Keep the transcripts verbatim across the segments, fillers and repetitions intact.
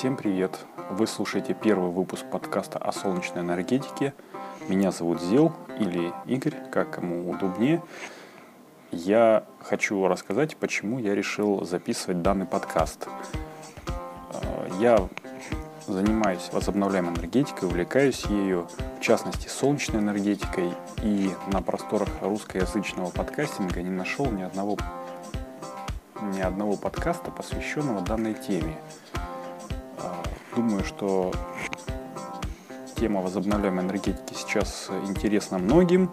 Всем привет! Вы слушаете первый выпуск подкаста о солнечной энергетике. Меня зовут Зел или Игорь, как кому удобнее. Я хочу рассказать, почему я решил записывать данный подкаст. Я занимаюсь возобновляемой энергетикой, увлекаюсь ею, в частности, солнечной энергетикой. И на просторах русскоязычного подкастинга не нашел ни одного, ни одного подкаста, посвященного данной теме. Думаю, что тема возобновляемой энергетики сейчас интересна многим,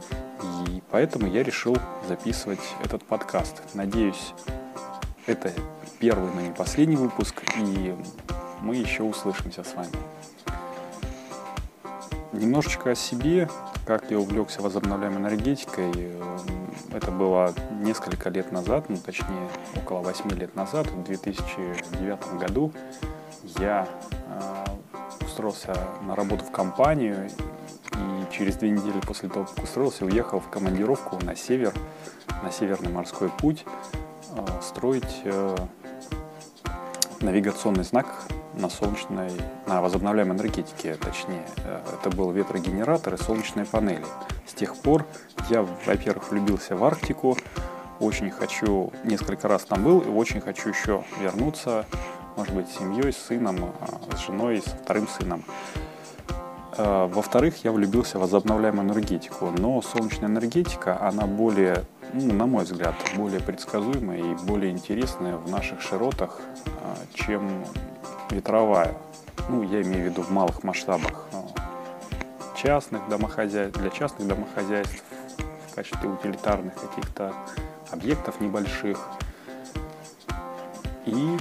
и поэтому я решил записывать этот подкаст. Надеюсь, это первый, но не последний выпуск, и мы еще услышимся с вами. Немножечко о себе, как я увлекся возобновляемой энергетикой. Это было несколько лет назад, ну точнее около восьми лет назад, в две тысячи девятом году. Я э, устроился на работу в компанию, и через две недели после того, как устроился, уехал в командировку на север, на Северный морской путь, э, строить э, навигационный знак на солнечной, на возобновляемой энергетике, точнее. Это был ветрогенератор и солнечные панели. С тех пор я, во-первых, влюбился в Арктику, очень хочу, несколько раз там был, и очень хочу еще вернуться. Может быть, с семьей, с сыном, с женой, со вторым сыном. Во-вторых, я влюбился в возобновляемую энергетику, но солнечная энергетика, она более, ну, на мой взгляд, более предсказуемая и более интересная в наших широтах, чем ветровая. Ну, я имею в виду в малых масштабах частных домохозяйств, для частных домохозяйств, в качестве утилитарных каких-то объектов небольших. И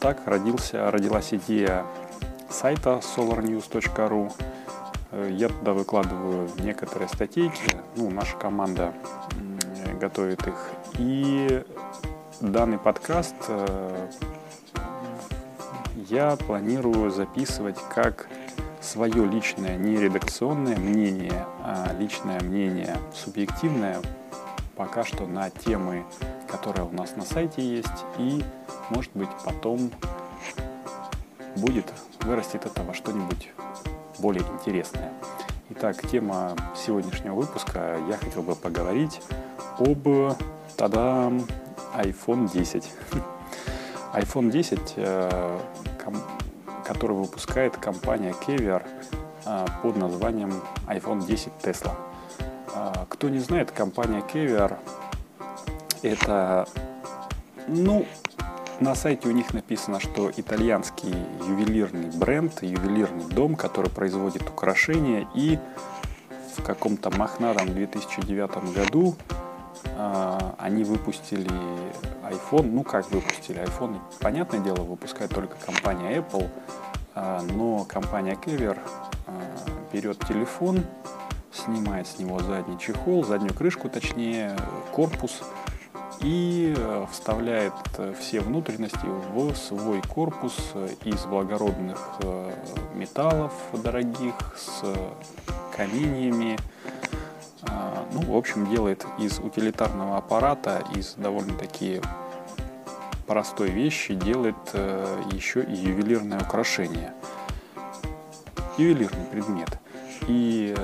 так родился, родилась идея сайта solar news точка ру. Я туда выкладываю некоторые статейки, ну, наша команда готовит их. И данный подкаст я планирую записывать как свое личное, не редакционное мнение, а личное мнение субъективное пока что на темы, которые у нас на сайте есть, и, может быть, потом будет, вырастет это во что-нибудь более интересное. Итак, тема сегодняшнего выпуска, я хотел бы поговорить об, та-дам, айфон десять. айфон десять, который выпускает компания Caviar под названием айфон десять Tesla. Кто не знает, компания Caviar это, ну, на сайте у них написано, что итальянский ювелирный бренд, ювелирный дом, который производит украшения, и в каком-то мохнатом две тысячи девятом году э, они выпустили iPhone, ну как выпустили iPhone, понятное дело, выпускает только компания Apple, э, но компания Caviar э, берет телефон, снимает с него задний чехол, заднюю крышку, точнее, корпус, и вставляет все внутренности в свой корпус из благородных металлов дорогих, с каменьями. Ну, в общем, делает из утилитарного аппарата, из довольно-таки простой вещи, делает еще и ювелирное украшение. Ювелирный предмет. И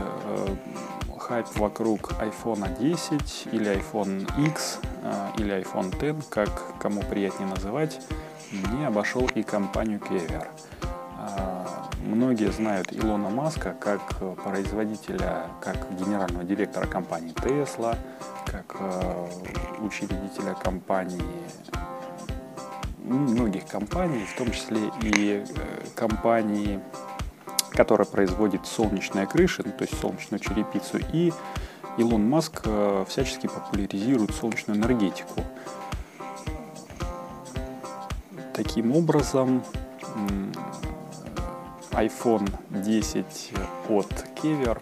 хайп вокруг айфон десять или айфон икс или айфон десять, как кому приятнее называть, не обошел и компанию Caviar. Многие знают Илона Маска как производителя, как генерального директора компании Tesla, как учредителя компании, многих компаний, в том числе и компании, которая производит солнечные крыши, ну, то есть солнечную черепицу, и Илон Маск э, всячески популяризирует солнечную энергетику. Таким образом, айфон десять от Caviar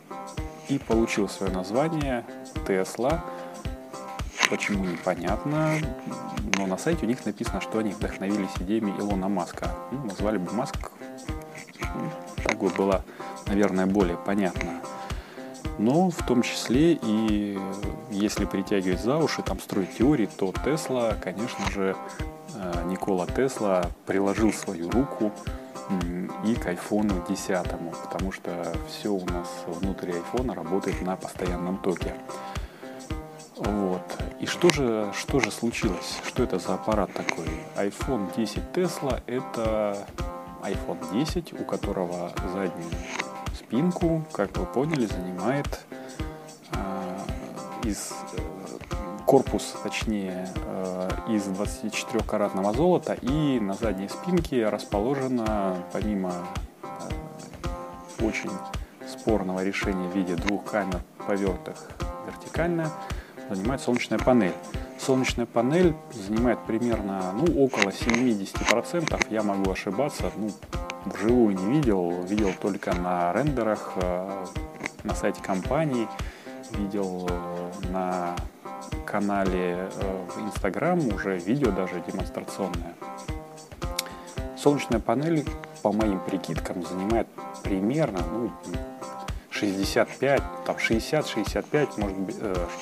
и получил свое название Tesla. Почему, непонятно, но на сайте у них написано, что они вдохновились идеями Илона Маска. Ну, назвали бы Маск, было, наверное, более понятно. Но в том числе и если притягивать за уши, там строить теории, то Tesla, конечно же, Никола Тесла приложил свою руку и к iPhone десять, потому что все у нас внутри iPhone работает на постоянном токе. Вот. И что же, что же случилось? Что это за аппарат такой? iPhone X Tesla – это iPhone десять, у которого заднюю спинку, как вы поняли, занимает э, из, корпус, точнее, э, из двадцати четырёх каратного золота, и на задней спинке расположено, помимо э, очень спорного решения в виде двух камер, повертых вертикально, занимает солнечная панель. Солнечная панель занимает примерно, ну, около семьдесят процентов, я могу ошибаться, ну, вживую не видел, видел только на рендерах, на сайте компании, видел на канале в Instagram уже видео даже демонстрационное. Солнечная панель, по моим прикидкам, занимает примерно, ну, шестьдесят пять, там шестьдесят шестьдесят пять, может быть,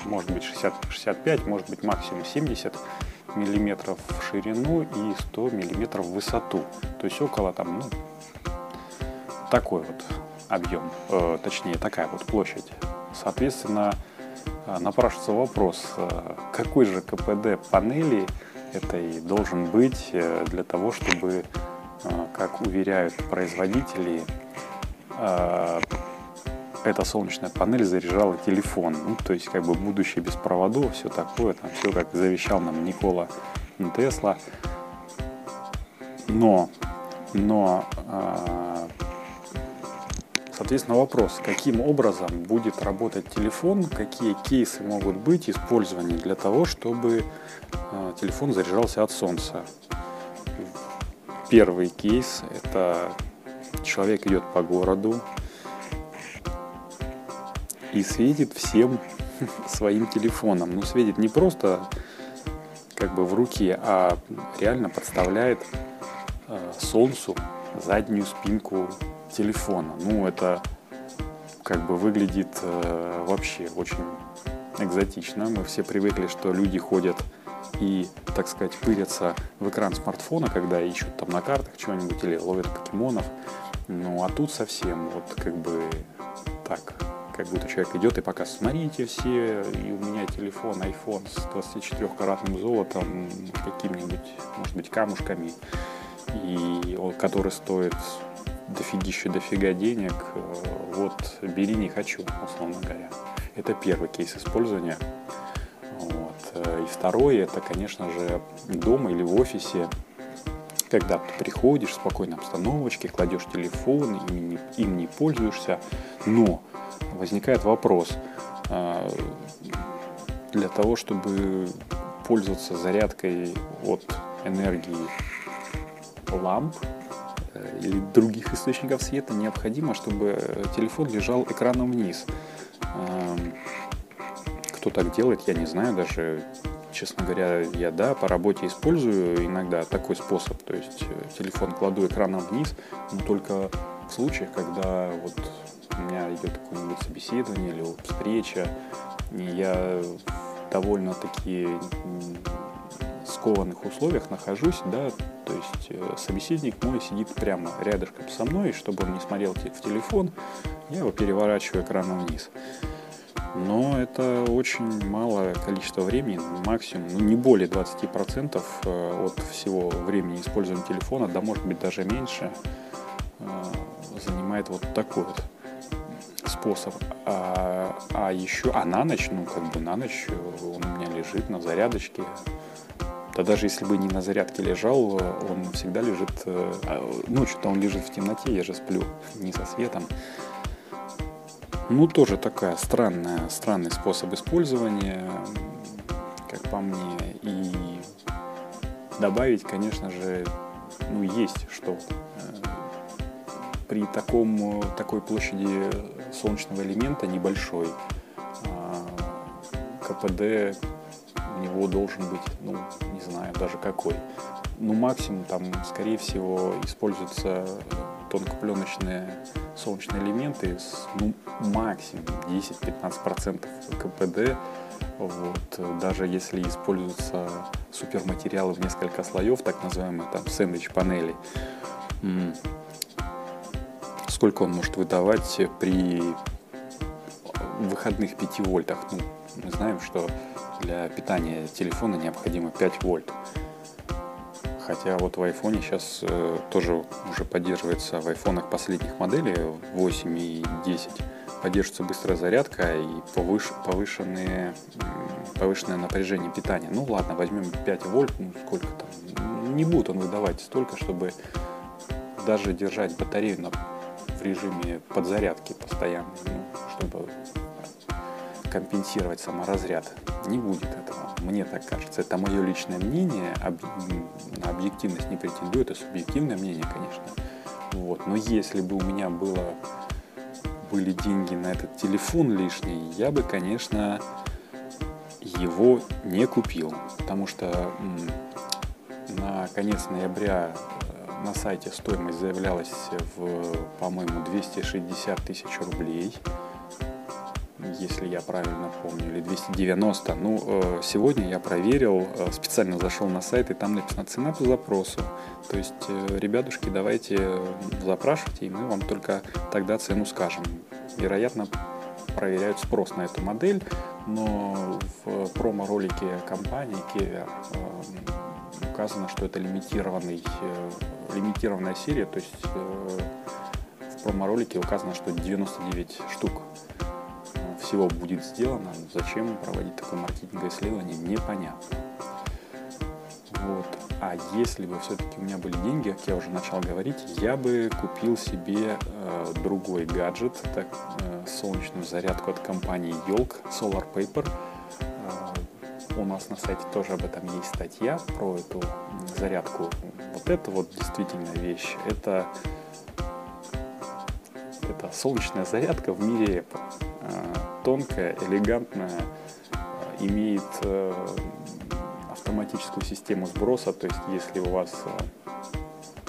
может быть шестьдесят шестьдесят пять, может быть максимум семьдесят миллиметров в ширину и сто миллиметров в высоту. То есть около там, ну, такой вот объем, э, точнее такая вот площадь. Соответственно, напрашивается вопрос, какой же КПД панели этой должен быть для того, чтобы, как уверяют производители, э, эта солнечная панель заряжала телефон. Ну, то есть, как бы, будущее без проводов, все такое, там все, как завещал нам Никола Тесла. Но, но, э, соответственно, вопрос, каким образом будет работать телефон, какие кейсы могут быть использованы для того, чтобы э, телефон заряжался от солнца. Первый кейс – это человек идет по городу и светит всем своим телефоном. Ну, светит не просто как бы в руке, а реально подставляет э, солнцу заднюю спинку телефона. Ну, это как бы выглядит э, вообще очень экзотично. Мы все привыкли, что люди ходят и, так сказать, пырятся в экран смартфона, когда ищут там на картах чего-нибудь или ловят покемонов. Ну, а тут совсем вот как бы так, как будто человек идет и пока, смотрите все, и у меня телефон, iPhone с двадцатичетырёхкаратным золотом, какими-нибудь, может быть, камушками, и, который стоит дофигища-дофига денег, вот, бери, не хочу, условно говоря. Это первый кейс использования. Вот. И второй, это, конечно же, дома или в офисе, когда ты приходишь в спокойной обстановочке, кладешь телефон, им не, им не пользуешься, но возникает вопрос, для того, чтобы пользоваться зарядкой от энергии ламп или других источников света, необходимо, чтобы телефон лежал экраном вниз. Кто так делает, я не знаю даже. Честно говоря, я, да, по работе использую иногда такой способ. То есть телефон кладу экраном вниз, но только в случаях, когда вот у меня идет какое-нибудь собеседование или встреча, и я в довольно-таки скованных условиях нахожусь, да, то есть собеседник мой сидит прямо рядышком со мной, и чтобы он не смотрел в телефон, я его переворачиваю экраном вниз. Но это очень малое количество времени, максимум, ну, не более двадцати процентов от всего времени использования телефона, да, может быть, даже меньше, занимает вот такой вот способ. А, а еще, а на ночь, ну, как бы на ночь он у меня лежит на зарядочке. Да даже если бы не на зарядке лежал, он всегда лежит, ночью-то он лежит в темноте, я же сплю не со светом. Ну, тоже такая странная, странный способ использования, как по мне. И добавить, конечно же, ну, есть что. При таком, такой площади солнечного элемента небольшой, КПД у него должен быть, ну, не знаю даже какой. Ну, максимум там, скорее всего, используется тонкопленочные солнечные элементы с ну, максимум десять-пятнадцать процентов КПД. Вот. Даже если используются суперматериалы в несколько слоев, так называемые там сэндвич-панели, сколько он может выдавать при выходных пяти вольтах? Ну, мы знаем, что для питания телефона необходимо пять вольт. Хотя вот в айфоне сейчас э, тоже уже поддерживается, в айфонах последних моделей восемь и десять поддерживается быстрая зарядка и повыш, повышенные, повышенное напряжение питания. Ну ладно, возьмем пять вольт, ну сколько там, не будет он выдавать столько, чтобы даже держать батарею на, в режиме подзарядки постоянно, ну, чтобы компенсировать саморазряд. Не будет этого, мне так кажется. Это мое личное мнение, об... на объективность не претендует, это субъективное мнение, конечно. Вот. Но если бы у меня было... были деньги на этот телефон лишний, я бы, конечно, его не купил. Потому что м- на конец ноября на сайте стоимость заявлялась в, по-моему, двести шестьдесят тысяч рублей. Если я правильно помню, или двести девяносто. Ну, сегодня я проверил, специально зашел на сайт, и там написано «Цена по запросу». То есть, ребятушки, давайте запрашивайте, и мы вам только тогда цену скажем. Вероятно, проверяют спрос на эту модель, но в промо-ролике компании Caviar указано, что это лимитированный, лимитированная серия, то есть в промо-ролике указано, что девяносто девять штук. Всего будет сделано, зачем проводить такое маркетинговое исследование, непонятно. Вот. А если бы все-таки у меня были деньги, как я уже начал говорить, я бы купил себе э, другой гаджет, так, э, солнечную зарядку от компании йолк Solar Paper. Э, у нас на сайте тоже об этом есть статья про эту зарядку. Вот это вот действительно вещь. Это, это солнечная зарядка в мире Apple. Тонкая, элегантная, имеет автоматическую систему сброса, то есть если у вас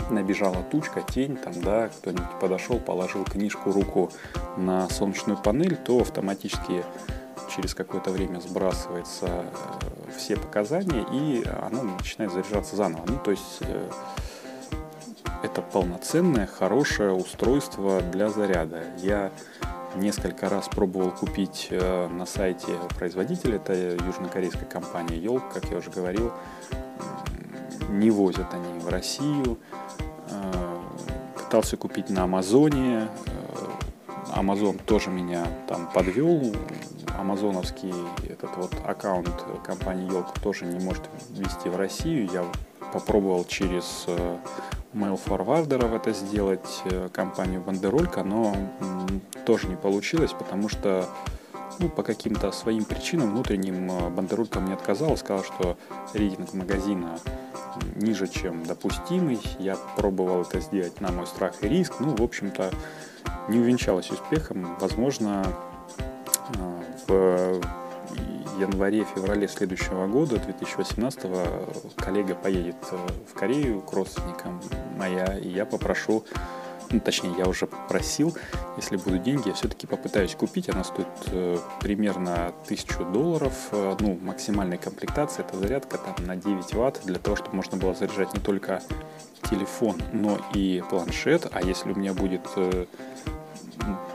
набежала тучка, тень, там, да, кто-нибудь подошел, положил книжку, руку на солнечную панель, то автоматически через какое-то время сбрасываются все показания, и она начинает заряжаться заново. Ну, то есть это полноценное, хорошее устройство для заряда. Я несколько раз пробовал купить на сайте производителя, это южнокорейская компания йолк, как я уже говорил, не возят они в Россию. Пытался купить на Амазоне, Амазон тоже меня там подвел, амазоновский этот вот аккаунт компании йолк тоже не может ввести в Россию, я попробовал через mail-форвардеров это сделать, компанию Бандеролька, но тоже не получилось, потому что ну, по каким-то своим причинам внутренним Бандеролька мне отказала, сказала, что рейтинг магазина ниже, чем допустимый. Я пробовал это сделать на мой страх и риск, ну, в общем-то, не увенчалось успехом. Возможно, в январе-феврале следующего года, две тысячи восемнадцатого, коллега поедет в Корею к родственникам моя, и я попрошу, ну, точнее, я уже попросил, если будут деньги, я все-таки попытаюсь купить. Она стоит э, примерно тысячу долларов, э, ну, максимальная комплектация, это зарядка там на девять ватт, для того, чтобы можно было заряжать не только телефон, но и планшет, а если у меня будет... Э,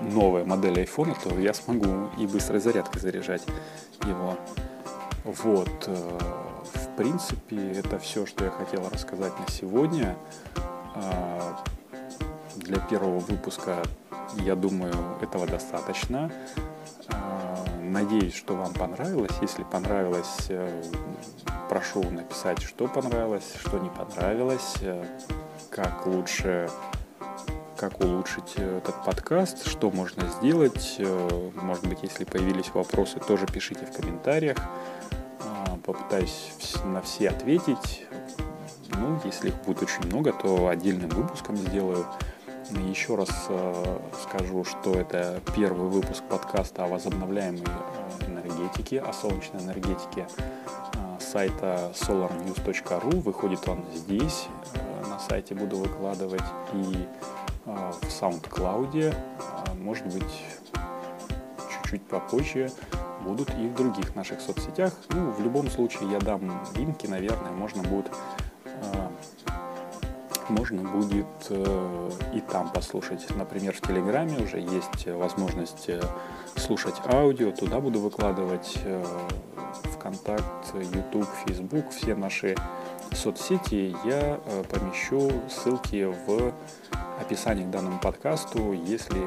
новая модель айфона, то я смогу и быстрой зарядкой заряжать его. Вот, в принципе, это все, что я хотел рассказать на сегодня. Для первого выпуска, я думаю, этого достаточно. Надеюсь, что вам понравилось. Если понравилось, прошу написать, что понравилось, что не понравилось, как лучше... как улучшить этот подкаст, что можно сделать. Может быть, если появились вопросы, тоже пишите в комментариях. Попытаюсь на все ответить. Ну, если их будет очень много, то отдельным выпуском сделаю. Еще раз скажу, что это первый выпуск подкаста о возобновляемой энергетике, о солнечной энергетике сайта solar news точка ру. Выходит он здесь. На сайте буду выкладывать. И в SoundCloud, может быть, чуть-чуть попозже будут и в других наших соцсетях. Ну, в любом случае, я дам линки, наверное, можно будет, можно будет и там послушать. Например, в Телеграме уже есть возможность слушать аудио, туда буду выкладывать. ВКонтакт, YouTube, Facebook, все наши соцсети я помещу ссылки в описании к данному подкасту. Если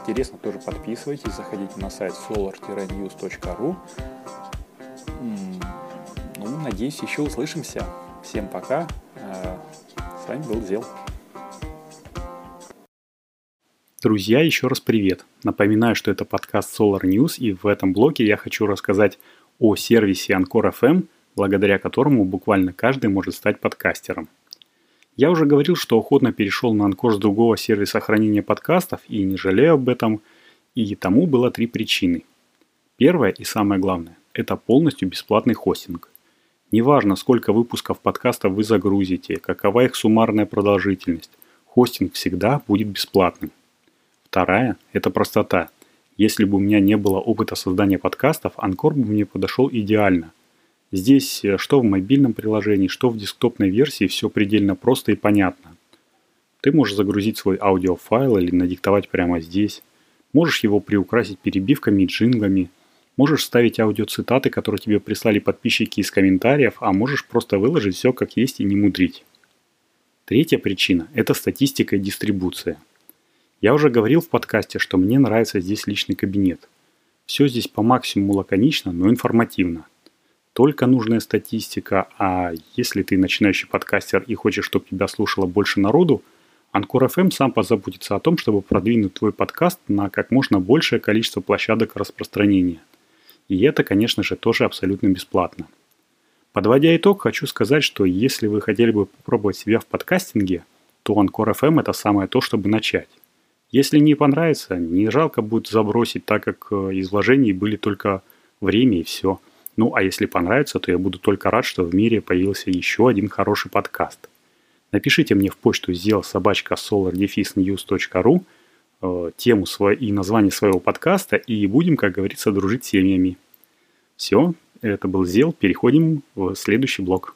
интересно, тоже подписывайтесь, заходите на сайт solar news точка ру. Ну, надеюсь, еще услышимся. Всем пока. С вами был Зел. Друзья, еще раз привет. Напоминаю, что это подкаст Solar News, и в этом блоке я хочу рассказать о сервисе Anchor эф эм, благодаря которому буквально каждый может стать подкастером. Я уже говорил, что охотно перешел на Anchor с другого сервиса хранения подкастов и не жалею об этом, и тому было три причины. Первая и самое главное – это полностью бесплатный хостинг. Неважно, сколько выпусков подкаста вы загрузите, какова их суммарная продолжительность, хостинг всегда будет бесплатным. Вторая – это простота. Если бы у меня не было опыта создания подкастов, Анкор бы мне подошел идеально. Здесь что в мобильном приложении, что в десктопной версии, все предельно просто и понятно. Ты можешь загрузить свой аудиофайл или надиктовать прямо здесь. Можешь его приукрасить перебивками и джинглами. Можешь вставить аудиоцитаты, которые тебе прислали подписчики из комментариев, а можешь просто выложить все как есть и не мудрить. Третья причина – это статистика и дистрибуция. Я уже говорил в подкасте, что мне нравится здесь личный кабинет. Все здесь по максимуму лаконично, но информативно. Только нужная статистика, а если ты начинающий подкастер и хочешь, чтобы тебя слушало больше народу, Анкор эф эм сам позаботится о том, чтобы продвинуть твой подкаст на как можно большее количество площадок распространения. И это, конечно же, тоже абсолютно бесплатно. Подводя итог, хочу сказать, что если вы хотели бы попробовать себя в подкастинге, то Анкор эф эм это самое то, чтобы начать. Если не понравится, не жалко будет забросить, так как из вложений были только время и все. Ну а если понравится, то я буду только рад, что в мире появился еще один хороший подкаст. Напишите мне в почту зел собака solar news точка ру тему и название своего подкаста, и будем, как говорится, дружить семьями. Все, это был Зел, переходим в следующий блог.